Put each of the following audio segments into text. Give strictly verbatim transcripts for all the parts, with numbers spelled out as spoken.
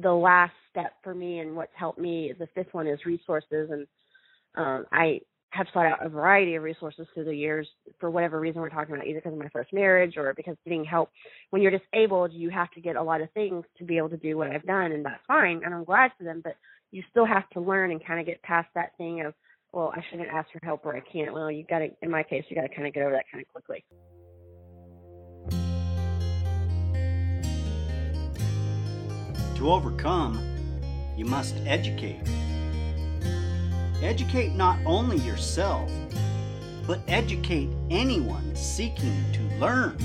the last step for me, and what's helped me, the fifth one, is resources. And um, I have sought out a variety of resources through the years for whatever reason we're talking about, either because of my first marriage or because getting help. When you're disabled, you have to get a lot of things to be able to do what I've done, and that's fine, and I'm glad for them, but you still have to learn and kind of get past that thing of, well, I shouldn't ask for help or I can't. Well, you got to, in my case, you got to kind of get over that kind of quickly. To overcome, you must educate. Educate not only yourself, but educate anyone seeking to learn.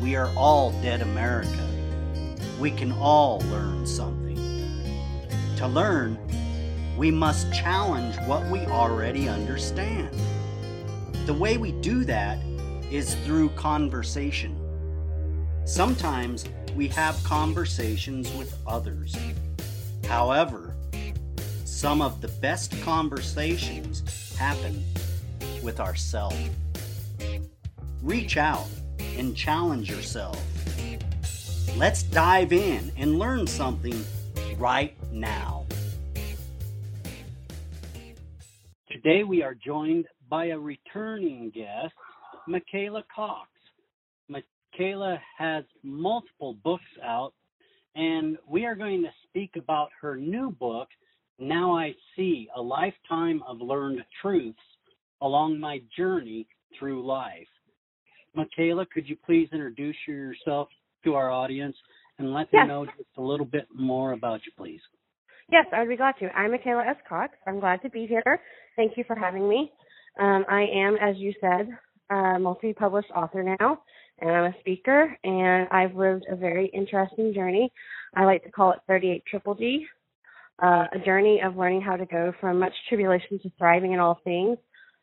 We are all Dead America. We can all learn something. To learn, we must challenge what we already understand. The way we do that is through conversation. Sometimes we have conversations with others. However, some of the best conversations happen with ourselves. Reach out and challenge yourself. Let's dive in and learn something right now. Today we are joined by a returning guest, Michaela Cox. Michaela has multiple books out, and we are going to speak about her new book, Now I See, A Lifetime of Learned Truths Along My Journey Through Life. Michaela, could you please introduce yourself to our audience and let them yes. know just a little bit more about you, please? Yes, I'd be glad to. I'm Michaela S. Cox. I'm glad to be here. Thank you for having me. Um, I am, as you said, a multi-published author now. And I'm a speaker, and I've lived a very interesting journey. I like to call it thirty-eight D D D, uh, a journey of learning how to go from much tribulation to thriving in all things,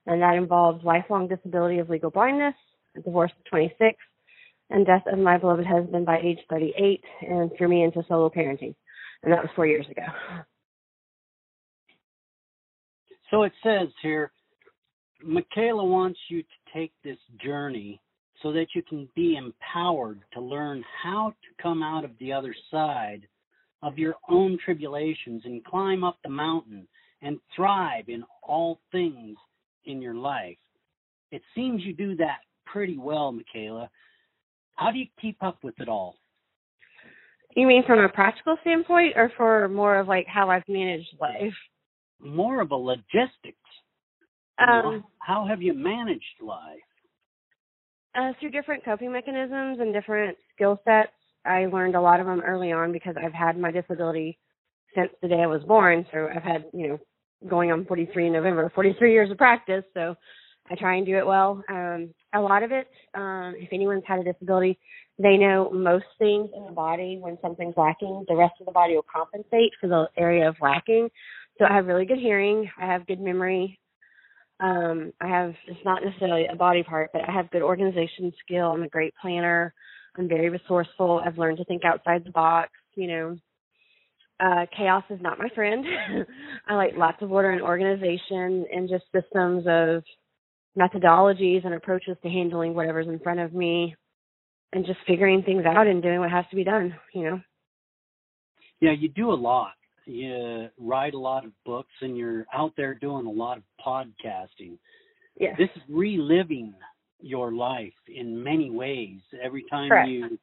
and that involves lifelong disability of legal blindness, divorce at twenty-six, and death of my beloved husband by age thirty-eight, and threw me into solo parenting, and that was four years ago. So it says here, Michaela wants you to take this journey so that you can be empowered to learn how to come out of the other side of your own tribulations and climb up the mountain and thrive in all things in your life. It seems you do that pretty well, Michaela. How do you keep up with it all? You mean from a practical standpoint, or for more of like how I've managed life? More of a logistics. Um, how have you managed life? Uh, through different coping mechanisms and different skill sets. I learned a lot of them early on because I've had my disability since the day I was born. So I've had, you know, going on forty-three in November, forty-three years of practice. So I try and do it well. Um, a lot of it, um, if anyone's had a disability, they know most things in the body, when something's lacking, the rest of the body will compensate for the area of lacking. So I have really good hearing. I have good memory. Um, I have, it's not necessarily a body part, but I have good organization skill. I'm a great planner. I'm very resourceful. I've learned to think outside the box, you know. Uh, chaos is not my friend. I like lots of order and organization and just systems of methodologies and approaches to handling whatever's in front of me and just figuring things out and doing what has to be done, you know. Yeah, you do a lot. You write a lot of books, and you're out there doing a lot of podcasting. Yes. This is reliving your life in many ways. Every time Correct. you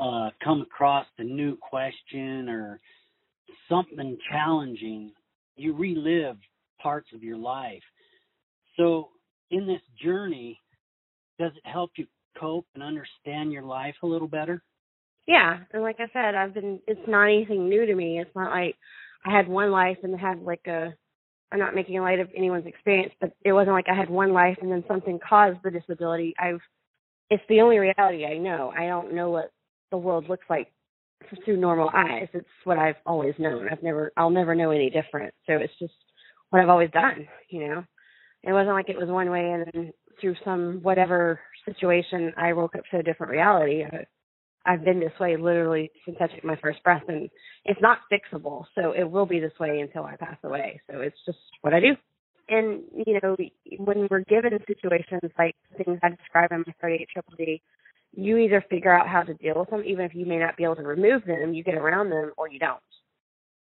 uh, come across a new question or something challenging, you relive parts of your life. So in this journey, does it help you cope and understand your life a little better? Yeah, and like I said, I've been, it's not anything new to me. It's not like I had one life and had like a, I'm not making light of anyone's experience, but it wasn't like I had one life and then something caused the disability. I've, it's the only reality I know. I don't know what the world looks like through normal eyes. It's what I've always known. I've never, I'll never know any different. So it's just what I've always done, you know. It wasn't like it was one way and then through some whatever situation, I woke up to a different reality. I, I've been this way literally since I took my first breath, and it's not fixable. So it will be this way until I pass away. So it's just what I do. And, you know, when we're given situations like things I describe in my thirty-eight D D D, you either figure out how to deal with them, even if you may not be able to remove them, you get around them, or you don't.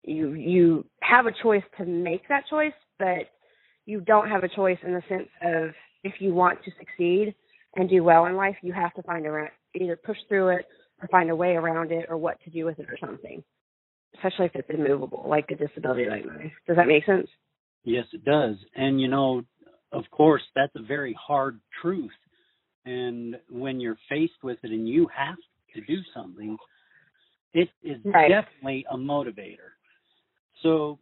You you have a choice to make that choice, but you don't have a choice in the sense of if you want to succeed and do well in life, you have to find a, either push through it or find a way around it or what to do with it or something, especially if it's immovable, like a disability like mine. Does that make sense? Yes, it does. And, you know, of course, that's a very hard truth. And when you're faced with it and you have to do something, it is right. definitely a motivator. So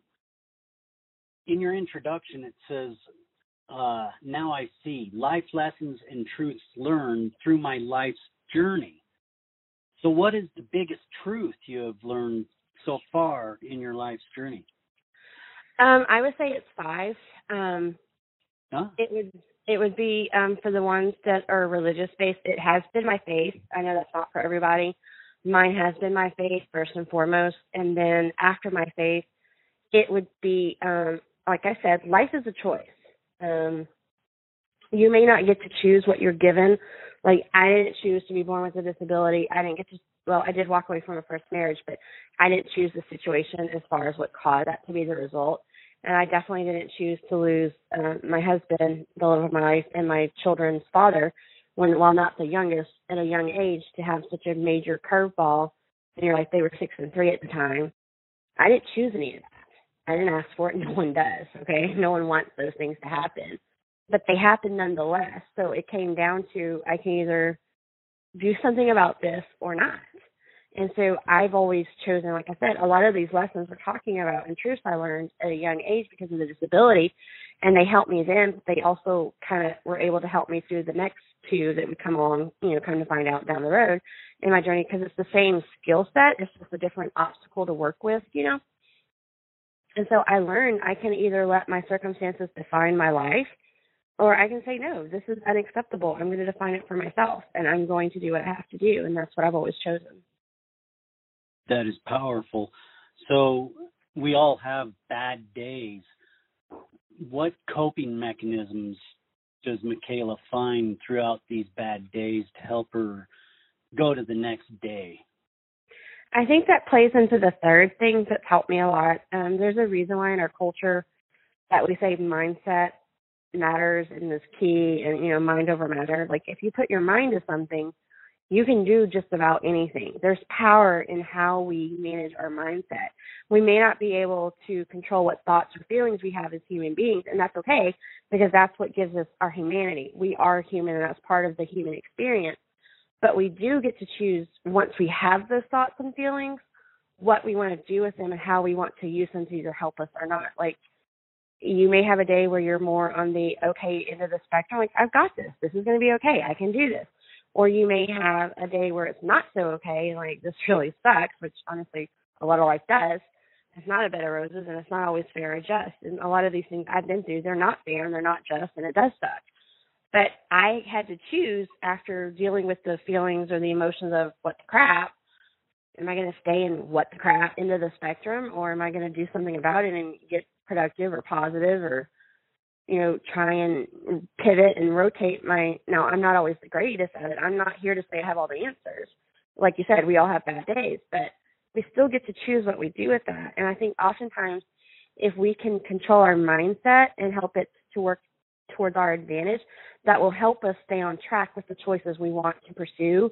in your introduction, it says, uh, now I see life lessons and truths learned through my life's journey. So what is the biggest truth you have learned so far in your life's journey? Um, I would say it's five. Um, huh? It would it would be um, for the ones that are religious based. It has been my faith. I know that's not for everybody. Mine has been my faith first and foremost, and then after my faith, it would be um, like I said, life is a choice. Um, you may not get to choose what you're given. Like I didn't choose to be born with a disability. I didn't get to. Well, I did walk away from a first marriage, but I didn't choose the situation as far as what caused that to be the result. And I definitely didn't choose to lose uh, my husband, the love of my life, and my children's father, when, while not the youngest, at a young age, to have such a major curveball in your life. They were six and three at the time. I didn't choose any of that. I didn't ask for it. No one does, okay? No one wants those things to happen. But they happened nonetheless. So it came down to I can either do something about this or not. And so I've always chosen, like I said, a lot of these lessons we're talking about and truths I learned at a young age because of the disability, and they helped me then. But they also kind of were able to help me through the next two that would come along, you know, come to find out down the road in my journey, because it's the same skill set. It's just a different obstacle to work with, you know. And so I learned I can either let my circumstances define my life, or I can say, no, this is unacceptable. I'm going to define it for myself, and I'm going to do what I have to do. And that's what I've always chosen. That is powerful. So we all have bad days. What coping mechanisms does Michaela find throughout these bad days to help her go to the next day? I think that plays into the third thing that's helped me a lot. Um, there's a reason why in our culture that we say mindset matters and is key, and, you know, mind over matter. Like if you put your mind to something, you can do just about anything. There's power in how we manage our mindset. We may not be able to control what thoughts or feelings we have as human beings, and that's okay, because that's what gives us our humanity. We are human, and that's part of the human experience. But we do get to choose, once we have those thoughts and feelings, what we want to do with them and how we want to use them to either help us or not. Like, you may have a day where you're more on the okay end of the spectrum, like, I've got this. This is going to be okay. I can do this. Or you may have a day where it's not so okay, and like, this really sucks, which honestly a lot of life does. It's not a bed of roses, and it's not always fair or just. And a lot of these things I've been through, they're not fair and they're not just, and it does suck. But I had to choose, after dealing with the feelings or the emotions of what the crap, am I going to stay in what the crap end of the spectrum, or am I going to do something about it and get productive or positive, or, you know, try and pivot and rotate my, now I'm not always the greatest at it. I'm not here to say I have all the answers. Like you said, we all have bad days, but we still get to choose what we do with that. And I think oftentimes if we can control our mindset and help it to work towards our advantage, that will help us stay on track with the choices we want to pursue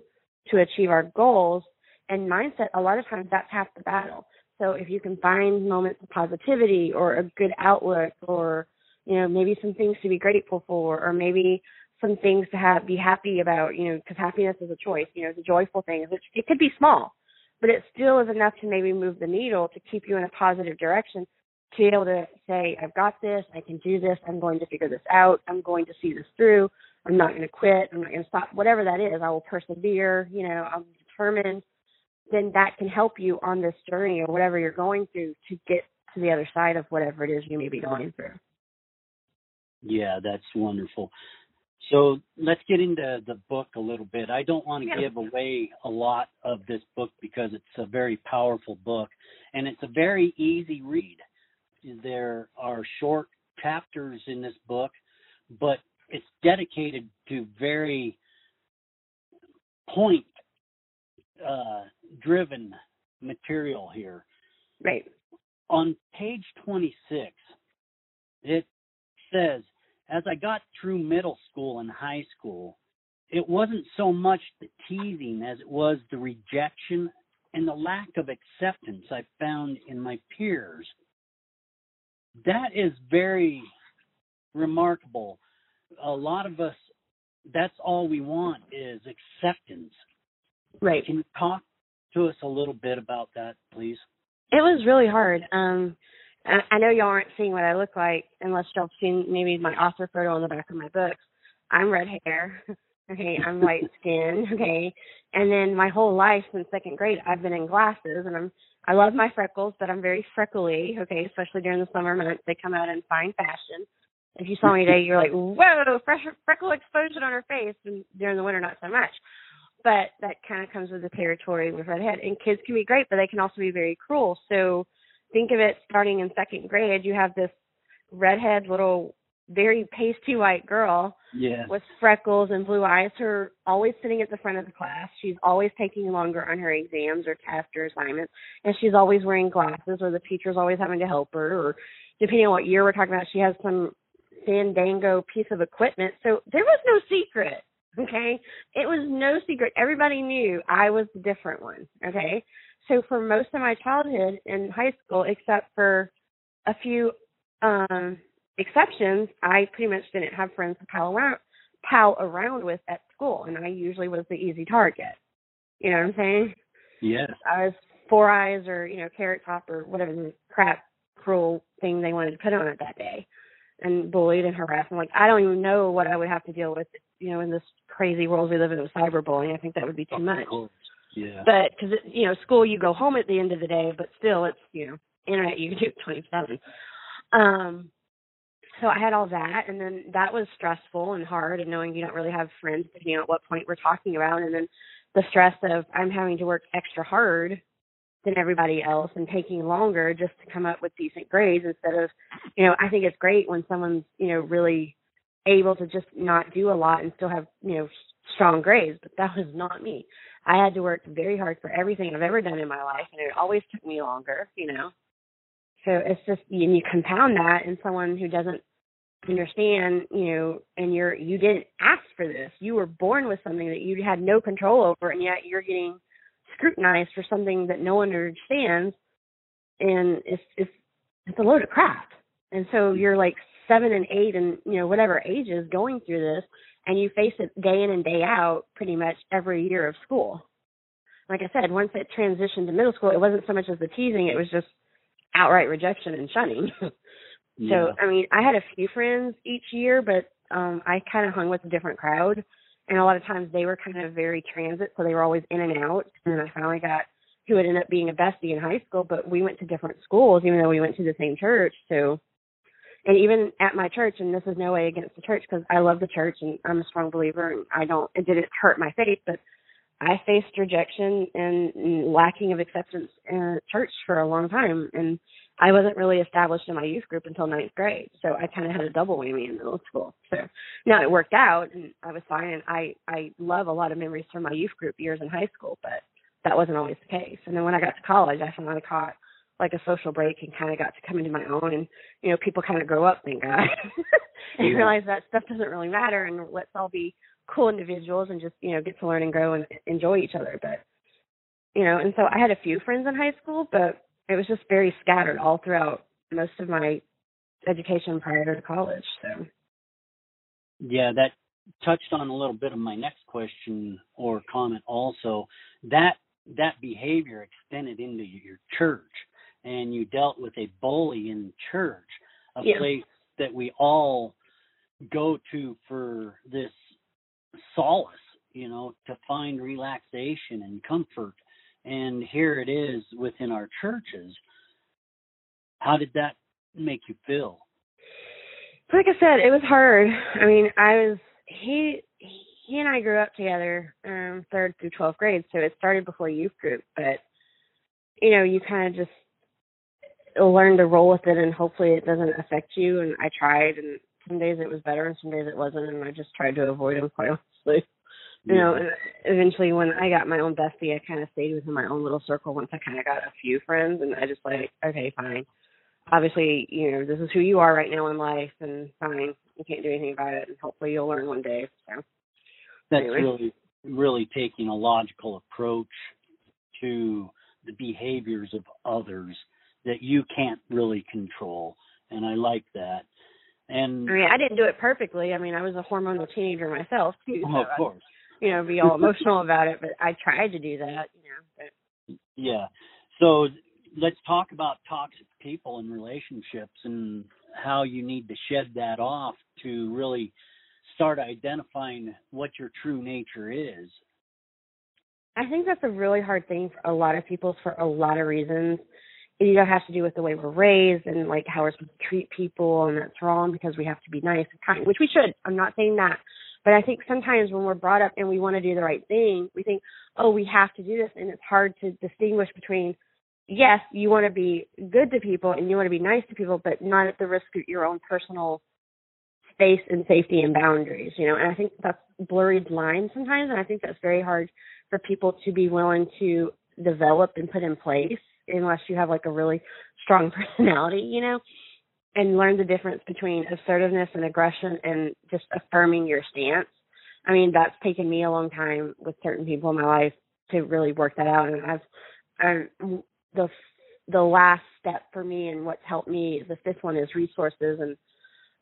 to achieve our goals. And mindset, a lot of times that's half the battle. So if you can find moments of positivity or a good outlook, or, you know, maybe some things to be grateful for, or maybe some things to have, be happy about, you know, because happiness is a choice, you know, it's a joyful thing, which it could be small, but it still is enough to maybe move the needle to keep you in a positive direction, to be able to say, I've got this, I can do this, I'm going to figure this out, I'm going to see this through, I'm not going to quit, I'm not going to stop, whatever that is, I will persevere, you know, I'm determined. Then that can help you on this journey or whatever you're going through to get to the other side of whatever it is you may be going through. Yeah, that's wonderful. So let's get into the book a little bit. I don't want to yeah. give away a lot of this book because it's a very powerful book, and it's a very easy read. There are short chapters in this book, but it's dedicated to very point uh, driven material here. Right. On page twenty-six, it says, as I got through middle school and high school, it wasn't so much the teasing as it was the rejection and the lack of acceptance I found in my peers. That is very remarkable. A lot of us, that's all we want is acceptance. Right. Can you talk to us a little bit about that, please? It was really hard. Um, I know y'all aren't seeing what I look like unless y'all seen maybe my author photo on the back of my book. I'm red hair. Okay, I'm light skinned, okay. And then my whole life since second grade, I've been in glasses, and I'm I love my freckles, but I'm very freckly, okay, especially during the summer months. They come out in fine fashion. If you saw me today, you're like, whoa, fresh freckle explosion on her face, and during the winter, not so much. But that kind of comes with the territory with redhead. And kids can be great, but they can also be very cruel. So think of it starting in second grade. You have this redhead little very pasty white girl yeah. with freckles and blue eyes. Her always sitting at the front of the class. She's always taking longer on her exams or tests or assignments. And she's always wearing glasses, or the teacher's always having to help her. Or depending on what year we're talking about, she has some fandango piece of equipment. So there was no secret, okay? It was no secret. Everybody knew I was the different one, okay? So for most of my childhood in high school, except for a few um, exceptions, I pretty much didn't have friends to pal around, pal around with at school, and I usually was the easy target. You know what I'm saying? Yes. I was Four Eyes or, you know, Carrot Top or whatever the crap cruel thing they wanted to put on it that day, and bullied and harassed. I'm like, I don't even know what I would have to deal with, you know, in this crazy world we live in with cyberbullying. I think that would be too oh, much. Cool. Yeah. But because, you know, school, you go home at the end of the day, but still it's, you know, internet, you can do twenty-seven. Um, so I had all that. And then that was stressful and hard, and knowing you don't really have friends, depending on what point we're talking about. And then the stress of I'm having to work extra hard than everybody else and taking longer just to come up with decent grades instead of, you know, I think it's great when someone's, you know, really able to just not do a lot and still have, you know, strong grades, but that was not me. I had to work very hard for everything I've ever done in my life, and it always took me longer, you know. So it's just, and you compound that in someone who doesn't understand, you know, and you're, you didn't ask for this. You were born with something that you had no control over, and yet you're getting scrutinized for something that no one understands, and it's it's it's a load of crap. And so you're like seven and eight and, you know, whatever ages going through this, and you face it day in and day out pretty much every year of school. Like I said, once it transitioned to middle school, it wasn't so much as the teasing, it was just outright rejection and shunning. Yeah. So I mean, I had a few friends each year, but um, I kind of hung with a different crowd. And a lot of times they were kind of very transit, so they were always in and out. And I finally got who would end up being a bestie in high school, but we went to different schools, even though we went to the same church. So, and even at my church, and this is no way against the church because I love the church and I'm a strong believer, and I don't, it didn't hurt my faith, but I faced rejection and lacking of acceptance in church for a long time. And I wasn't really established in my youth group until ninth grade. So I kind of had a double whammy in middle school. So now it worked out and I was fine. And I, I love a lot of memories from my youth group years in high school, but that wasn't always the case. And then when I got to college, I finally caught like a social break and kind of got to come into my own. And, you know, people kind of grow up, thank God, and realize that stuff doesn't really matter. And let's all be cool individuals and just, you know, get to learn and grow and enjoy each other. But, you know, and so I had a few friends in high school, but it was just very scattered all throughout most of my education prior to college. So, yeah, that touched on a little bit of my next question or comment also. That that behavior extended into your church, and you dealt with a bully in church, a yeah. place that we all go to for this solace, you know, to find relaxation and comfort. And here it is within our churches. How did that make you feel? Like I said, it was hard. I mean, I was, he he and I grew up together, um, third through twelfth grade. So it started before youth group. But, you know, you kind of just learn to roll with it and hopefully it doesn't affect you. And I tried, and some days it was better and some days it wasn't. And I just tried to avoid him quite honestly. You know, eventually when I got my own bestie, I kind of stayed within my own little circle once I kind of got a few friends, and I just like, okay, fine. Obviously, you know, this is who you are right now in life, and fine, you can't do anything about it, and hopefully you'll learn one day. So that's anyway. really, really taking a logical approach to the behaviors of others that you can't really control, and I like that. And I mean, I didn't do it perfectly. I mean, I was a hormonal teenager myself, too. Oh, so of course. I'd, you know, be all emotional about it, but I tried to do that, you know. But. Yeah. So let's talk about toxic people and relationships and how you need to shed that off to really start identifying what your true nature is. I think that's a really hard thing for a lot of people for a lot of reasons. It either has to do with the way we're raised and, like, how we're supposed to treat people, and that's wrong because we have to be nice and kind, which we should. I'm not saying that. But I think sometimes when we're brought up and we want to do the right thing, we think, oh, we have to do this, and it's hard to distinguish between, yes, you want to be good to people and you want to be nice to people, but not at the risk of your own personal space and safety and boundaries, you know. And I think that's blurred lines sometimes, and I think that's very hard for people to be willing to develop and put in place, unless you have like a really strong personality, you know, and learn the difference between assertiveness and aggression and just affirming your stance. I mean, that's taken me a long time with certain people in my life to really work that out. And I've, I'm, the, the last step for me and what's helped me, the fifth one is resources. And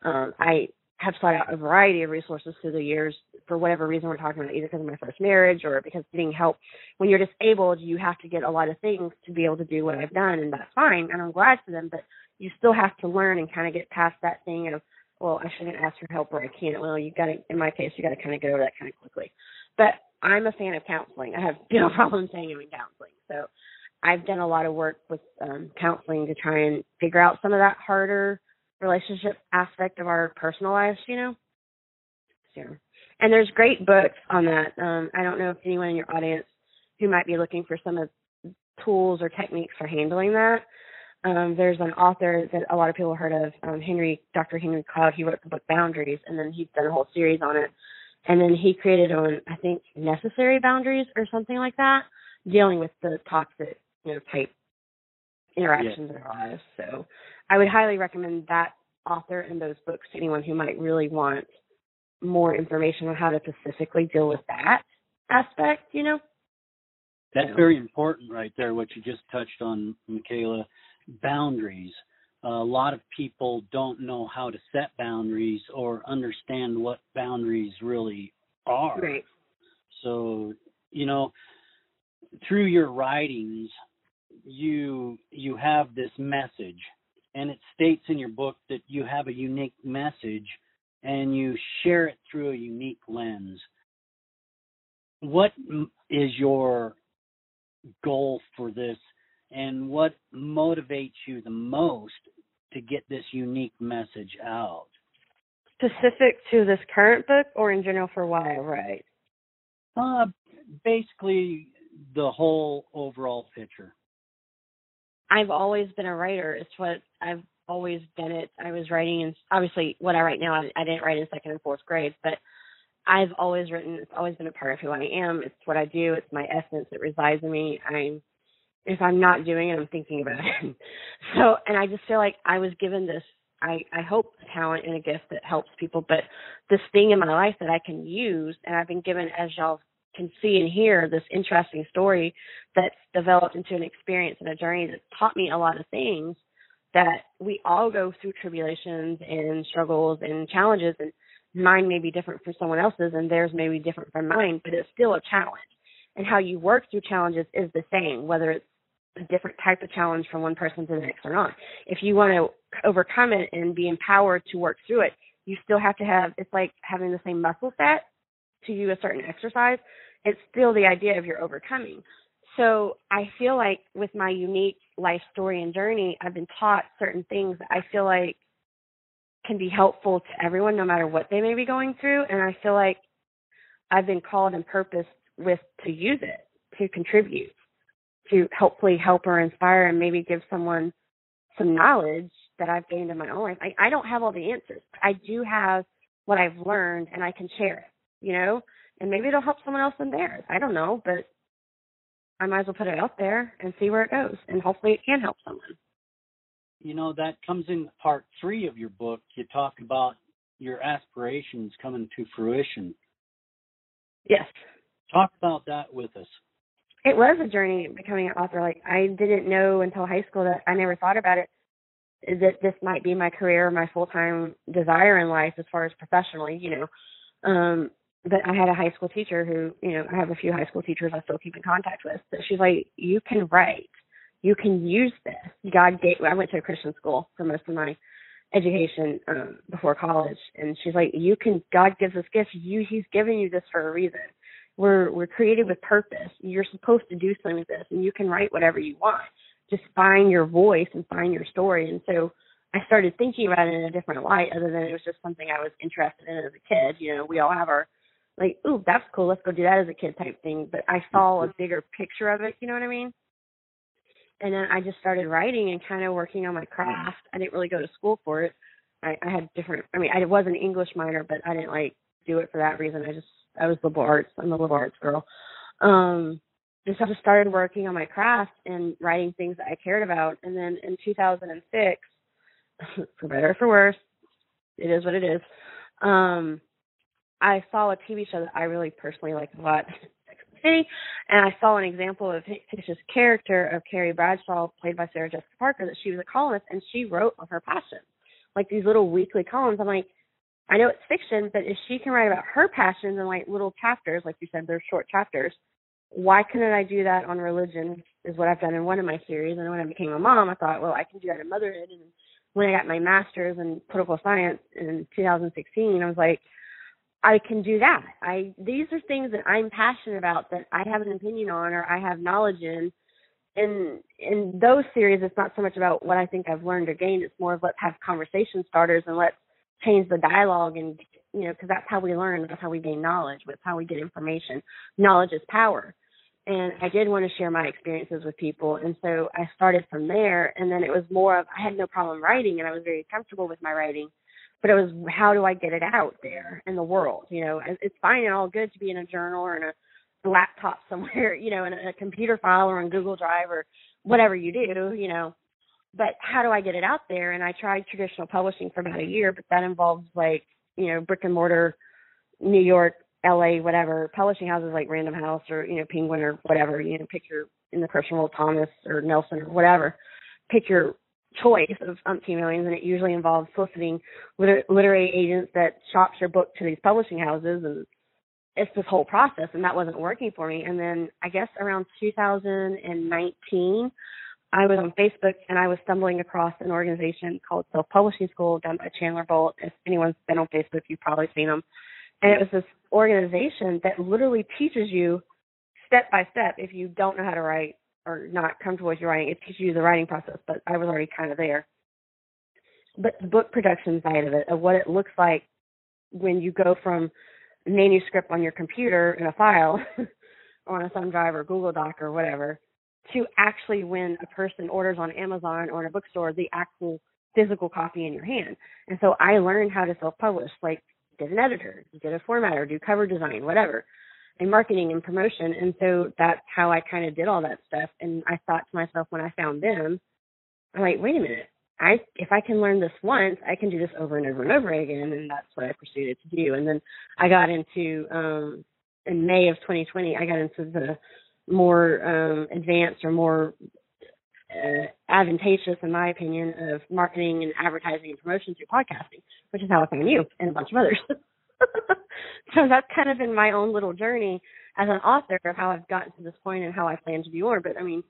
um, I have sought out a variety of resources through the years for whatever reason we're talking about, either because of my first marriage or because getting help. When you're disabled, you have to get a lot of things to be able to do what I've done, and that's fine, and I'm glad for them, but you still have to learn and kind of get past that thing of, well, I shouldn't ask for help or I can't. Well, you got to, in my case, you got to kind of get over that kind of quickly. But I'm a fan of counseling. I have no problem saying I'm in counseling. So I've done a lot of work with um, counseling to try and figure out some of that harder relationship aspect of our personal lives, you know? So, and there's great books on that. Um, I don't know if anyone in your audience who might be looking for some of the tools or techniques for handling that. Um, there's an author that a lot of people heard of, um, Henry, Doctor Henry Cloud. He wrote the book Boundaries, and then he's done a whole series on it. And then he created on, I think, Necessary Boundaries or something like that, dealing with the toxic, you know, type interactions in our lives. So I would highly recommend that author and those books to anyone who might really want more information on how to specifically deal with that aspect, you know? That's so. Very important right there, what you just touched on, Michaela. Boundaries. A lot of people don't know how to set boundaries or understand what boundaries really are. Right. So, you know, through your writings, you you have this message, and it states in your book that you have a unique message and you share it through a unique lens. What is your goal for this, and what motivates you the most to get this unique message out? Specific to this current book or in general for why I write? Uh, basically the whole overall picture. I've always been a writer. It's what I've always been. It. I was writing, and obviously what I write now, I, I didn't write in second and fourth grade, but I've always written. It's always been a part of who I am. It's what I do. It's my essence. It resides in me. I'm, if I'm not doing it, I'm thinking about it. So, and I just feel like I was given this, I, I hope, talent and a gift that helps people, but this thing in my life that I can use, and I've been given, as y'all can see and hear, this interesting story that's developed into an experience and a journey that's taught me a lot of things, that we all go through tribulations and struggles and challenges, and mine may be different from someone else's and theirs may be different from mine, but it's still a challenge. And how you work through challenges is the same, whether it's a different type of challenge from one person to the next or not. If you want to overcome it and be empowered to work through it, you still have to have, it's like having the same muscle set to do a certain exercise. It's still the idea of your overcoming. So I feel like with my unique life story and journey, I've been taught certain things that I feel like can be helpful to everyone, no matter what they may be going through. And I feel like I've been called and purposed with to use it, to contribute, to hopefully help or inspire and maybe give someone some knowledge that I've gained in my own life. I, I don't have all the answers. I do have what I've learned, and I can share it, you know? and maybe it'll help someone else in theirs. I don't know, but I might as well put it out there and see where it goes, and hopefully it can help someone. You know, that comes in part three of your book. You talk about your aspirations coming to fruition. Yes. Talk about that with us. It was a journey becoming an author. Like, I didn't know until high school that I never thought about it, that this might be my career, my full-time desire in life as far as professionally, you know. Um, but I had a high school teacher who, you know, I have a few high school teachers I still keep in contact with. But she's like, you can write. You can use this. God gave, I went to a Christian school for most of my education um, before college. And she's like, you can, God gives us gifts. You, he's giving you this for a reason. We're, we're created with purpose. You're supposed to do something with this, and you can write whatever you want. Just find your voice and find your story. And so I started thinking about it in a different light, other than it was just something I was interested in as a kid. You know, we all have our, like, ooh, that's cool, let's go do that as a kid type thing. But I saw a bigger picture of it, you know what I mean? And then I just started writing and kind of working on my craft. I didn't really go to school for it. I, I had different, I mean, I was an English minor, but I didn't, like, do it for that reason. I just, I was liberal arts. I'm a liberal arts girl. Um, and so I just started working on my craft and writing things that I cared about. And then in two thousand six, for better or for worse, it is what it is, um, I saw a T V show that I really personally liked a lot, Sex and the City, and I saw an example of Fish's character of Carrie Bradshaw, played by Sarah Jessica Parker, that she was a columnist, and she wrote on her passion, like these little weekly columns. I'm like, I know it's fiction, but if she can write about her passions in, like, little chapters, like you said, they're short chapters, why couldn't I do that on religion, is what I've done in one of my series. And when I became a mom, I thought, well, I can do that in motherhood. And when I got my master's in political science in two thousand sixteen, I was like, I can do that. I These are things that I'm passionate about, that I have an opinion on, or I have knowledge in. In in those series, it's not so much about what I think I've learned or gained. It's more of, let's have conversation starters and let's change the dialogue, and, you know, because that's how we learn. That's how we gain knowledge. That's how we get information. Knowledge is power. And I did want to share my experiences with people. And so I started from there. And then it was more of, I had no problem writing, and I was very comfortable with my writing. But it was, how do I get it out there in the world? You know, it's fine and all good to be in a journal or in a laptop somewhere, you know, in a computer file or on Google Drive or whatever you do, you know. But how do I get it out there? And I tried traditional publishing for about a year, but that involves, like, you know, brick and mortar, New York, L A, whatever, publishing houses like Random House or, you know, Penguin or whatever, you know, pick your, in the Christian world, Thomas or Nelson or whatever, pick your choice of umpteen millions, and it usually involves soliciting liter- literary agents that shops your book to these publishing houses, and it's this whole process, and that wasn't working for me. And then I guess around two thousand nineteen, I was on Facebook, and I was stumbling across an organization called Self-Publishing School, done by Chandler Bolt. If anyone's been on Facebook, you've probably seen them. And it was this organization that literally teaches you step by step, if you don't know how to write or not comfortable with your writing, it teaches you the writing process, but I was already kind of there. But the book production side of it, of what it looks like when you go from manuscript on your computer in a file on a thumb drive or Google Doc or whatever, to actually when a person orders on Amazon or in a bookstore, the actual physical copy in your hand. And so I learned how to self-publish, like, did an editor, did a formatter, do cover design, whatever, and marketing and promotion. And so that's how I kind of did all that stuff. And I thought to myself, when I found them, I'm like, wait a minute, I if I can learn this once, I can do this over and over and over again. And that's what I pursued it to do. And then I got into, um, in May of twenty twenty, I got into the more um, advanced or more uh, advantageous, in my opinion, of marketing and advertising and promotion through podcasting, which is how I found you and a bunch of others. So that's kind of been my own little journey as an author of how I've gotten to this point and how I plan to be more. But I mean,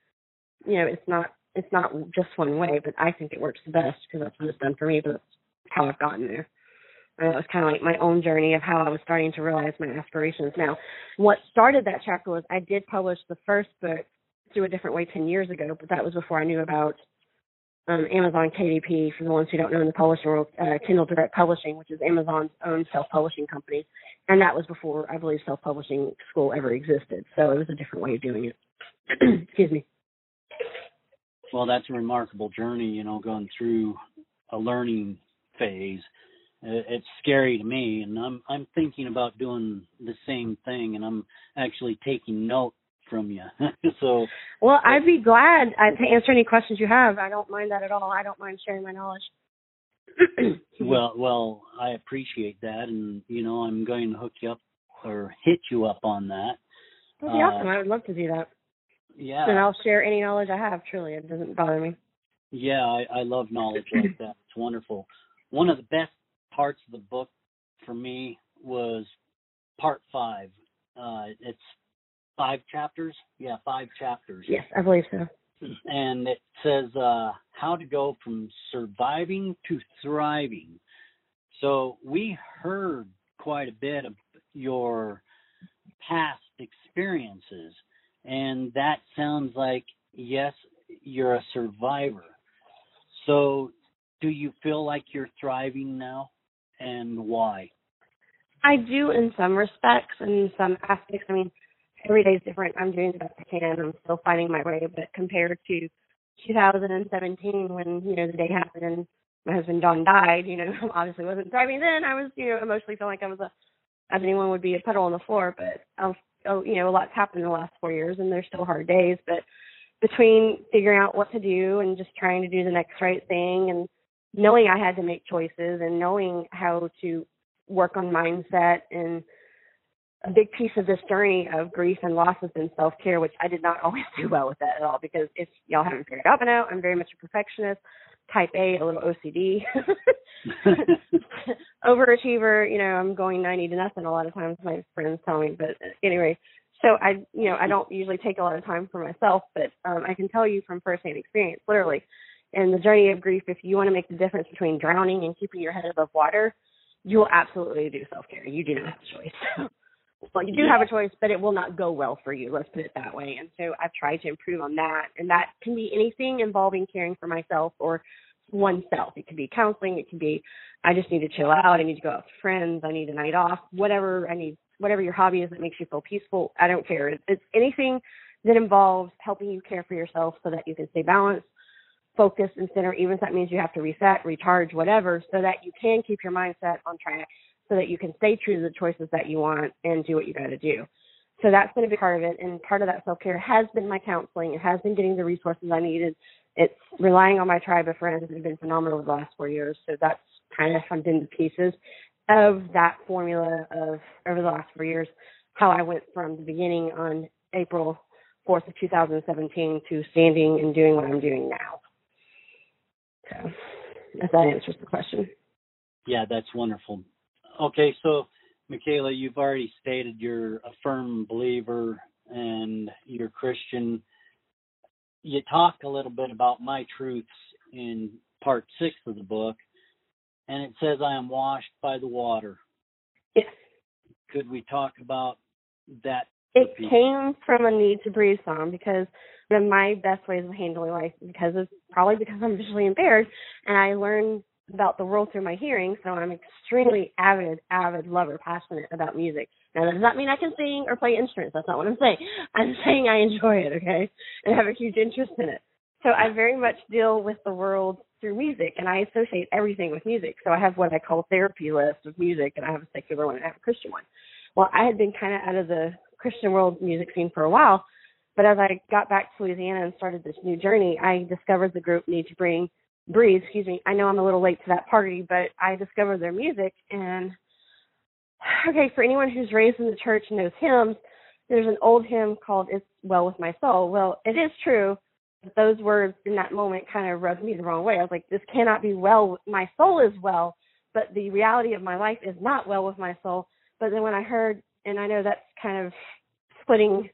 you know, it's not it's not just one way, but I think it works the best because that's what it's done for me, but that's how I've gotten there. And it was kind of like my own journey of how I was starting to realize my aspirations. Now, what started that chapter was I did publish the first book through a different way ten years ago, but that was before I knew about um, Amazon K D P, for the ones who don't know in the publishing world, uh, Kindle Direct Publishing, which is Amazon's own self-publishing company. And that was before, I believe, Self-Publishing School ever existed. So it was a different way of doing it. Excuse me. Well, that's a remarkable journey, you know, going through a learning phase It's scary to me, and I'm I'm thinking about doing the same thing, and I'm actually taking note from you. So, well, I'd be glad to answer any questions you have. I don't mind that at all. I don't mind sharing my knowledge. well, well, I appreciate that, and you know, I'm going to hook you up or hit you up on that. That'd be uh, awesome. I would love to do that. Yeah, and I'll share any knowledge I have. Truly, it doesn't bother me. Yeah, I, I love knowledge like that. It's wonderful. One of the best parts of the book for me was part five. Uh, it's five chapters. Yeah, five chapters. Yes, I believe so. And it says uh, how to go from surviving to thriving. So we heard quite a bit of your past experiences, and that sounds like, yes, you're a survivor. So do you feel like you're thriving now, and why? I do in some respects and in some aspects. I mean, every day is different. I'm doing the best I can. I'm still finding my way. But compared to two thousand seventeen, when, you know, the day happened and my husband Don died, you know, obviously wasn't thriving then. I was, you know, emotionally feeling like I was a, as anyone would be, a puddle on the floor. But, I'll, oh, you know, a lot's happened in the last four years, and they're still hard days. But between figuring out what to do and just trying to do the next right thing, and knowing I had to make choices, and knowing how to work on mindset, and a big piece of this journey of grief and loss has been self-care, which I did not always do well with that at all, because if y'all haven't figured it out by now, I'm very much a perfectionist, type A, a little O C D, overachiever. You know, I'm going ninety to nothing a lot of times, my friends tell me. But anyway, so I, you know, I don't usually take a lot of time for myself, but um, I can tell you from firsthand experience, literally, and the journey of grief, if you want to make the difference between drowning and keeping your head above water, you will absolutely do self-care. You do not have a choice. Well, you do have a choice, but it will not go well for you. Let's put it that way. And so I've tried to improve on that. And that can be anything involving caring for myself or oneself. It could be counseling. It could be, I just need to chill out. I need to go out with friends. I need a night off. Whatever I need, whatever your hobby is that makes you feel peaceful, I don't care. It's anything that involves helping you care for yourself so that you can stay balanced, focus and center, even if that means you have to reset, recharge, whatever, so that you can keep your mindset on track, so that you can stay true to the choices that you want and do what you got to do. So that's been a big part of it. And part of that self-care has been my counseling. It has been getting the resources I needed. It's relying on my tribe of friends. It's been phenomenal the last four years. So that's kind of summed into pieces of that formula of over the last four years, how I went from the beginning on April fourth of two thousand seventeen to standing and doing what I'm doing now. So if that answers the question. Yeah, that's wonderful. Okay, so, Michaela, you've already stated you're a firm believer and you're Christian. You talk a little bit about my truths in part six of the book, and it says, I am washed by the water. Yes. Could we talk about that? It came from a Need to Breathe song, because one of my best ways of handling life, because of, probably because I'm visually impaired, and I learned about the world through my hearing, so I'm extremely avid, avid lover, passionate about music. Now, that does not mean I can sing or play instruments. That's not what I'm saying. I'm saying I enjoy it, okay, and have a huge interest in it. So I very much deal with the world through music, and I associate everything with music. So I have what I call therapy lists of music, and I have a secular one and I have a Christian one. Well, I had been kind of out of the Christian world music scene for a while, but as I got back to Louisiana and started this new journey, I discovered the group Need to Bring Breathe, excuse me. I know I'm a little late to that party, but I discovered their music. And, okay, for anyone who's raised in the church and knows hymns, there's an old hymn called It's Well With My Soul. Well, it is true that those words in that moment kind of rubbed me the wrong way. I was like, this cannot be well. My soul is well, but the reality of my life is not well with my soul. But then when I heard, and I know that's kind of splitting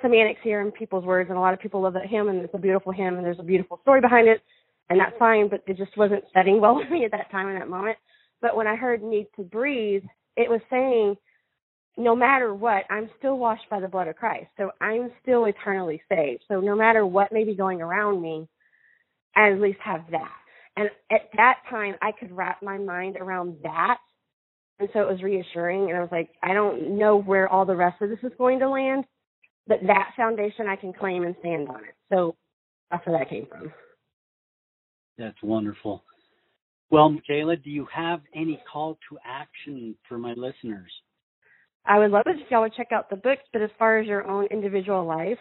semantics here in people's words, and a lot of people love that hymn, and it's a beautiful hymn, and there's a beautiful story behind it. And that's fine, but it just wasn't setting well with me at that time in that moment. But when I heard Need to Breathe, it was saying, no matter what, I'm still washed by the blood of Christ. So I'm still eternally saved. So no matter what may be going around me, I at least have that. And at that time, I could wrap my mind around that. And so it was reassuring. And I was like, I don't know where all the rest of this is going to land, but that foundation I can claim and stand on it. So that's where that came from. That's wonderful. Well, Michaela, do you have any call to action for my listeners? I would love it if y'all would check out the books, but as far as your own individual life,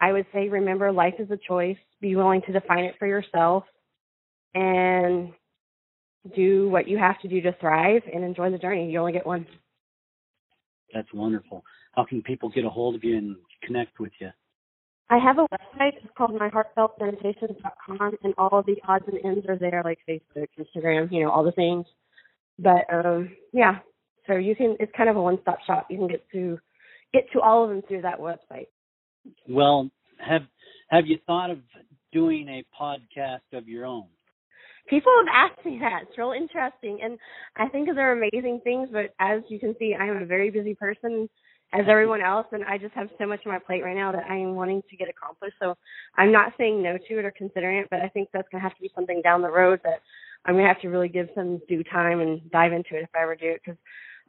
I would say remember life is a choice. Be willing to define it for yourself and do what you have to do to thrive and enjoy the journey. You only get one. That's wonderful. How can people get a hold of you and connect with you? I have a website. It's called my heart felt meditation dot com, and all the odds and ends are there, like Facebook, Instagram, you know, all the things. But, um, yeah, so you can, it's kind of a one-stop shop. You can get to get to all of them through that website. Well, have have you thought of doing a podcast of your own? People have asked me that. It's real interesting, and I think they're amazing things, but as you can see, I am a very busy person, as everyone else, and I just have so much on my plate right now that I am wanting to get accomplished, so I'm not saying no to it or considering it, but I think that's going to have to be something down the road that I'm going to have to really give some due time and dive into it if I ever do it, because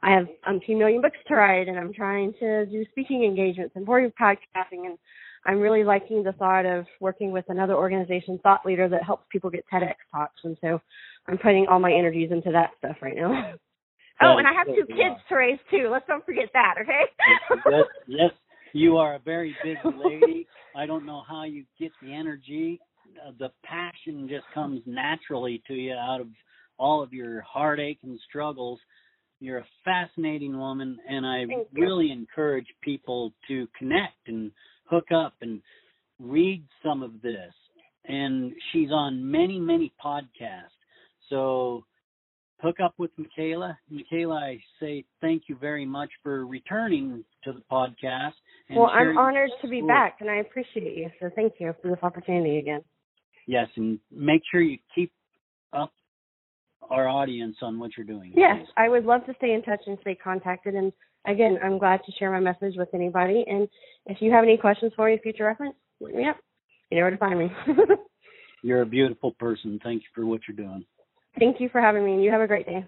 I have um, two million books to write, and I'm trying to do speaking engagements and board podcasting, and I'm really liking the thought of working with another organization, Thought Leader, that helps people get TEDx talks, and so I'm putting all my energies into that stuff right now. Oh, and I have two kids to raise, too. Let's don't forget that, okay? yes, yes, you are a very busy lady. I don't know how you get the energy. The passion just comes naturally to you out of all of your heartache and struggles. You're a fascinating woman, and I really encourage people to connect and hook up and read some of this. And she's on many, many podcasts, so hook up with Michaela. Michaela, I say thank you very much for returning to the podcast. And well, I'm honored to be back, and I appreciate you. So thank you for this opportunity again. Yes, and make sure you keep up our audience on what you're doing. Yes, please. I would love to stay in touch and stay contacted. And, again, I'm glad to share my message with anybody. And if you have any questions for me, future reference, look me up. You know where to find me. You're a beautiful person. Thank you for what you're doing. Thank you for having me, and you have a great day.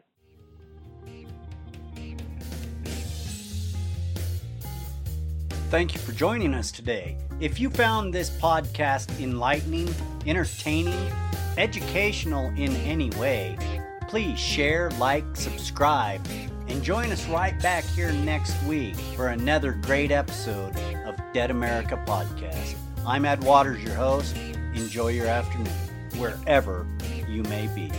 Thank you for joining us today. If you found this podcast enlightening, entertaining, educational in any way, please share, like, subscribe, and join us right back here next week for another great episode of Dead America Podcast. I'm Ed Waters, your host. Enjoy your afternoon, wherever you may be.